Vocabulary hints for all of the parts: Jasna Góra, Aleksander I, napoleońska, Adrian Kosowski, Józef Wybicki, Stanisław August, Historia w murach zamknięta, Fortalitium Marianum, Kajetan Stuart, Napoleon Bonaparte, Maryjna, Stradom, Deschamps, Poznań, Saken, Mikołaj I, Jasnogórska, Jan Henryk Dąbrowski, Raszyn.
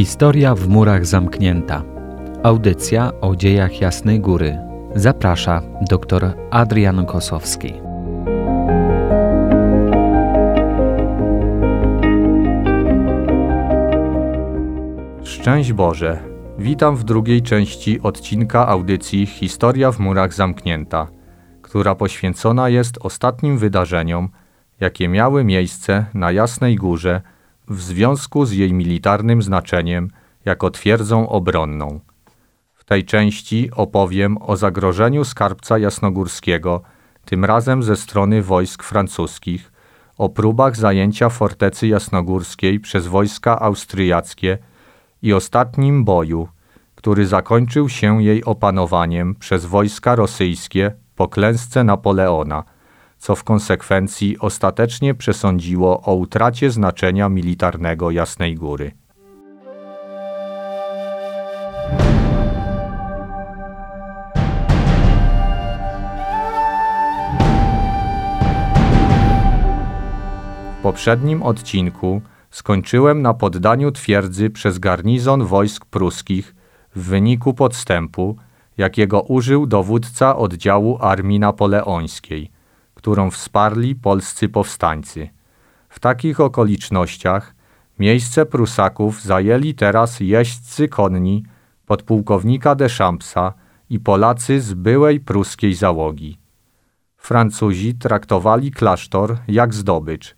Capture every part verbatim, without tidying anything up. Historia w murach zamknięta. Audycja o dziejach Jasnej Góry. Zaprasza dr Adrian Kosowski. Szczęść Boże! Witam w drugiej części odcinka audycji Historia w murach zamknięta, która poświęcona jest ostatnim wydarzeniom, jakie miały miejsce na Jasnej Górze w związku z jej militarnym znaczeniem jako twierdzą obronną. W tej części opowiem o zagrożeniu skarbca jasnogórskiego, tym razem ze strony wojsk francuskich, o próbach zajęcia fortecy jasnogórskiej przez wojska austriackie i ostatnim boju, który zakończył się jej opanowaniem przez wojska rosyjskie po klęsce Napoleona, co w konsekwencji ostatecznie przesądziło o utracie znaczenia militarnego Jasnej Góry. W poprzednim odcinku skończyłem na poddaniu twierdzy przez garnizon wojsk pruskich w wyniku podstępu, jakiego użył dowódca oddziału armii napoleońskiej, którą wsparli polscy powstańcy. W takich okolicznościach miejsce Prusaków zajęli teraz jeźdźcy konni podpułkownika Deschampsa i Polacy z byłej pruskiej załogi. Francuzi traktowali klasztor jak zdobycz.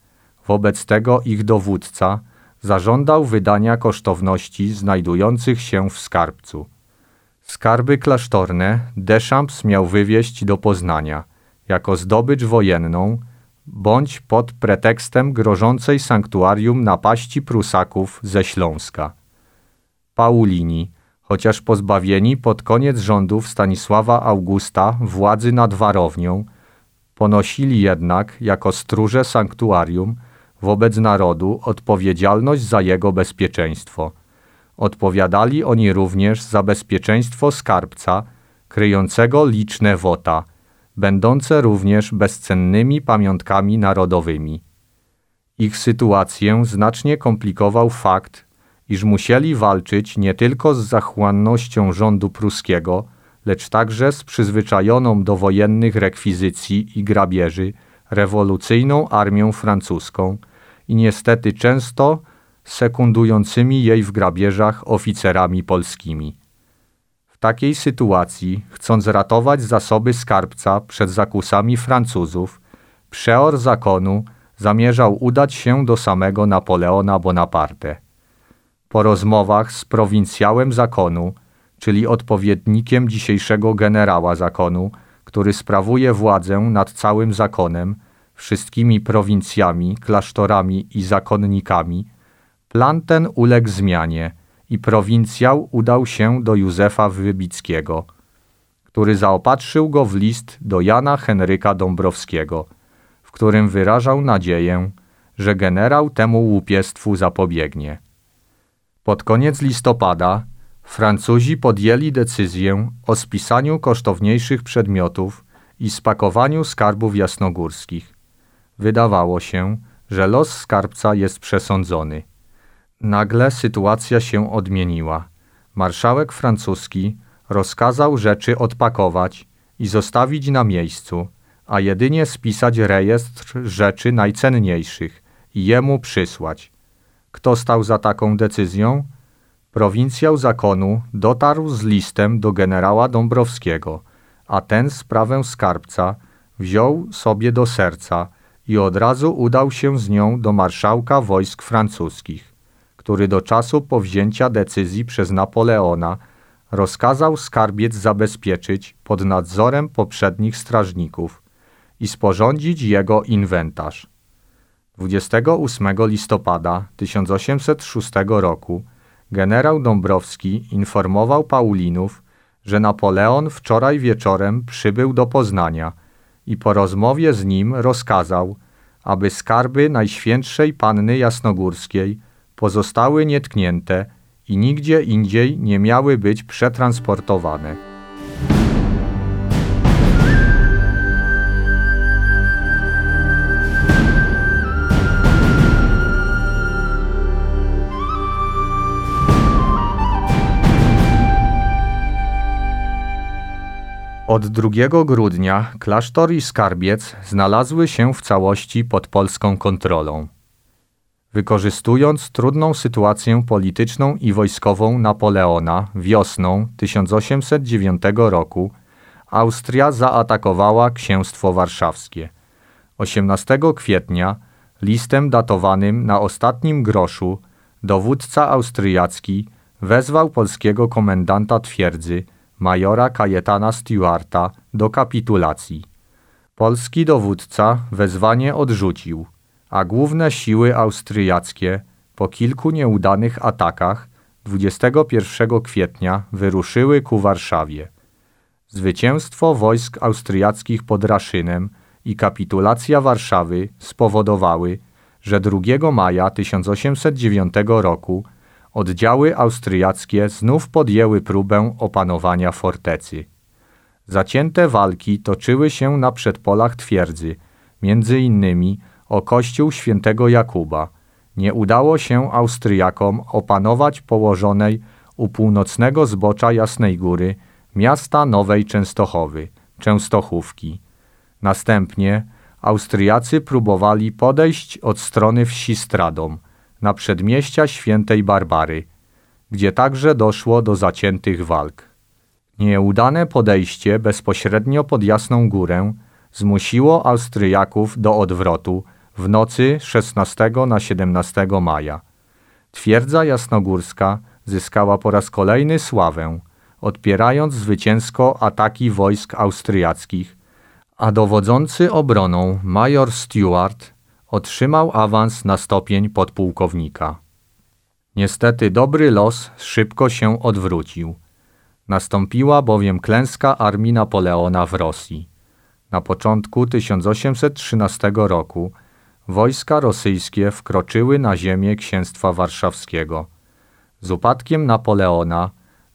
Wobec tego ich dowódca zażądał wydania kosztowności znajdujących się w skarbcu. Skarby klasztorne Deschamps miał wywieźć do Poznania jako zdobycz wojenną bądź pod pretekstem grożącej sanktuarium napaści Prusaków ze Śląska. Paulini, chociaż pozbawieni pod koniec rządów Stanisława Augusta władzy nad Warownią, ponosili jednak jako stróże sanktuarium wobec narodu odpowiedzialność za jego bezpieczeństwo. Odpowiadali oni również za bezpieczeństwo skarbca kryjącego liczne wota, będące również bezcennymi pamiątkami narodowymi. Ich sytuację znacznie komplikował fakt, iż musieli walczyć nie tylko z zachłannością rządu pruskiego, lecz także z przyzwyczajoną do wojennych rekwizycji i grabieży rewolucyjną armią francuską i niestety często sekundującymi jej w grabieżach oficerami polskimi. W takiej sytuacji, chcąc ratować zasoby skarbca przed zakusami Francuzów, przeor zakonu zamierzał udać się do samego Napoleona Bonaparte. Po rozmowach z prowincjałem zakonu, czyli odpowiednikiem dzisiejszego generała zakonu, który sprawuje władzę nad całym zakonem, wszystkimi prowincjami, klasztorami i zakonnikami, plan ten uległ zmianie i prowincjał udał się do Józefa Wybickiego, który zaopatrzył go w list do Jana Henryka Dąbrowskiego, w którym wyrażał nadzieję, że generał temu łupiestwu zapobiegnie. Pod koniec listopada Francuzi podjęli decyzję o spisaniu kosztowniejszych przedmiotów i spakowaniu skarbów jasnogórskich. Wydawało się, że los skarbca jest przesądzony. Nagle sytuacja się odmieniła. Marszałek francuski rozkazał rzeczy odpakować i zostawić na miejscu, a jedynie spisać rejestr rzeczy najcenniejszych i jemu przysłać. Kto stał za taką decyzją? Prowincjał zakonu dotarł z listem do generała Dąbrowskiego, a ten sprawę skarbca wziął sobie do serca i od razu udał się z nią do marszałka wojsk francuskich, który do czasu powzięcia decyzji przez Napoleona rozkazał skarbiec zabezpieczyć pod nadzorem poprzednich strażników i sporządzić jego inwentarz. dwudziestego ósmego listopada tysiąc osiemset szóstego roku generał Dąbrowski informował Paulinów, że Napoleon wczoraj wieczorem przybył do Poznania i po rozmowie z nim rozkazał, aby skarby Najświętszej Panny Jasnogórskiej pozostały nietknięte i nigdzie indziej nie miały być przetransportowane. Od drugiego grudnia klasztor i skarbiec znalazły się w całości pod polską kontrolą. Wykorzystując trudną sytuację polityczną i wojskową Napoleona wiosną tysiąc osiemset dziewiątego roku, Austria zaatakowała Księstwo Warszawskie. osiemnastego kwietnia listem datowanym na ostatnim groszu dowódca austriacki wezwał polskiego komendanta twierdzy, majora Kajetana Stuarta, do kapitulacji. Polski dowódca wezwanie odrzucił, a główne siły austriackie po kilku nieudanych atakach dwudziestego pierwszego kwietnia wyruszyły ku Warszawie. Zwycięstwo wojsk austriackich pod Raszynem i kapitulacja Warszawy spowodowały, że drugiego maja tysiąc osiemset dziewiątego roku oddziały austriackie znów podjęły próbę opanowania fortecy. Zacięte walki toczyły się na przedpolach twierdzy, między innymi o kościół świętego Jakuba. Nie udało się Austriakom opanować położonej u północnego zbocza Jasnej Góry miasta Nowej Częstochowy, Częstochówki. Następnie Austriacy próbowali podejść od strony wsi Stradom, na przedmieścia Świętej Barbary, gdzie także doszło do zaciętych walk. Nieudane podejście bezpośrednio pod Jasną Górę zmusiło Austriaków do odwrotu w nocy szesnastego na siedemnastego maja. Twierdza jasnogórska zyskała po raz kolejny sławę, odpierając zwycięsko ataki wojsk austriackich, a dowodzący obroną major Stuart otrzymał awans na stopień podpułkownika. Niestety dobry los szybko się odwrócił. Nastąpiła bowiem klęska armii Napoleona w Rosji. Na początku tysiąc osiemset trzynastego roku wojska rosyjskie wkroczyły na ziemię Księstwa Warszawskiego. Z upadkiem Napoleona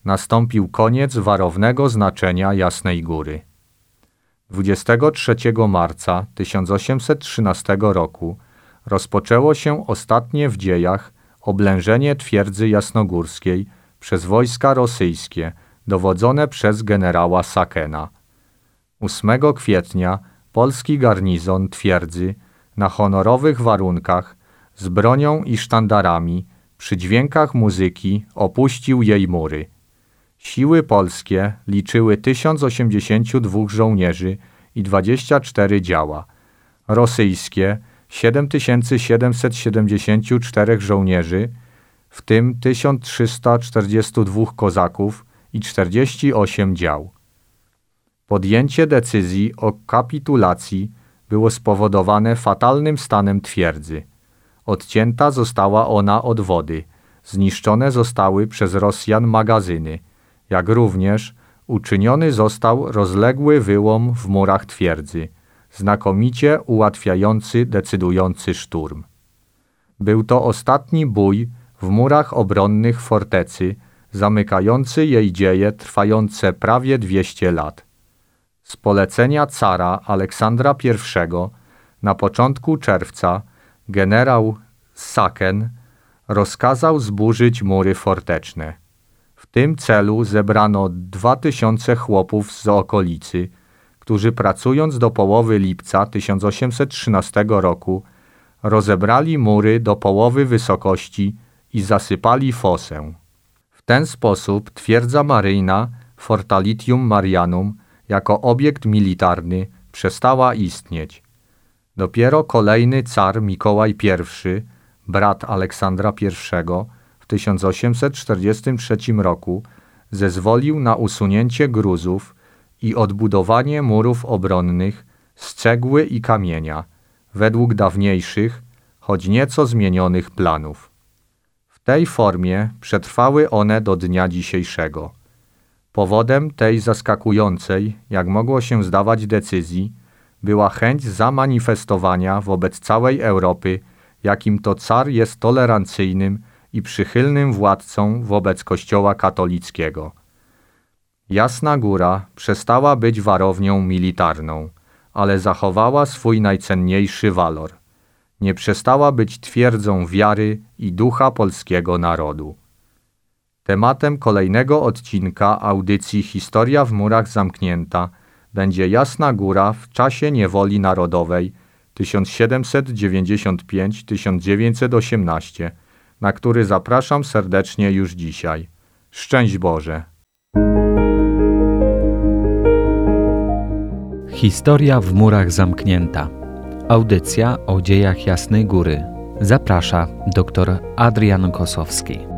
nastąpił koniec warownego znaczenia Jasnej Góry. dwudziestego trzeciego marca tysiąc osiemset trzynastego roku rozpoczęło się ostatnie w dziejach oblężenie twierdzy jasnogórskiej przez wojska rosyjskie dowodzone przez generała Sakena. ósmego kwietnia polski garnizon twierdzy na honorowych warunkach z bronią i sztandarami przy dźwiękach muzyki opuścił jej mury. Siły polskie liczyły tysiąc osiemdziesięciu dwóch żołnierzy i dwadzieścia cztery działa. Rosyjskie siedem tysięcy siedemset siedemdziesięciu czterech żołnierzy, w tym tysiąc trzysta czterdziestu dwóch kozaków i czterdzieści osiem dział. Podjęcie decyzji o kapitulacji było spowodowane fatalnym stanem twierdzy. Odcięta została ona od wody, zniszczone zostały przez Rosjan magazyny, jak również uczyniony został rozległy wyłom w murach twierdzy, znakomicie ułatwiający decydujący szturm. Był to ostatni bój w murach obronnych fortecy, zamykający jej dzieje trwające prawie dwieście lat. Z polecenia cara Aleksandra pierwszego na początku czerwca generał Saken rozkazał zburzyć mury forteczne. W tym celu zebrano dwa tysiące chłopów z okolicy, którzy pracując do połowy lipca tysiąc osiemset trzynastego roku rozebrali mury do połowy wysokości i zasypali fosę. W ten sposób twierdza maryjna Fortalitium Marianum jako obiekt militarny przestała istnieć. Dopiero kolejny car Mikołaj pierwszy, brat Aleksandra pierwszego, w tysiąc osiemset czterdziestym trzecim roku zezwolił na usunięcie gruzów i odbudowanie murów obronnych z cegły i kamienia, według dawniejszych, choć nieco zmienionych planów. W tej formie przetrwały one do dnia dzisiejszego. Powodem tej zaskakującej, jak mogło się zdawać, decyzji była chęć zamanifestowania wobec całej Europy, jakim to car jest tolerancyjnym i przychylnym władcą wobec Kościoła katolickiego. Jasna Góra przestała być warownią militarną, ale zachowała swój najcenniejszy walor. Nie przestała być twierdzą wiary i ducha polskiego narodu. Tematem kolejnego odcinka audycji Historia w murach zamknięta będzie Jasna Góra w czasie niewoli narodowej tysiąc siedemset dziewięćdziesiąt pięć do tysiąc dziewięćset osiemnaście, na który zapraszam serdecznie już dzisiaj. Szczęść Boże! Historia w murach zamknięta. Audycja o dziejach Jasnej Góry. Zaprasza dr Adrian Kosowski.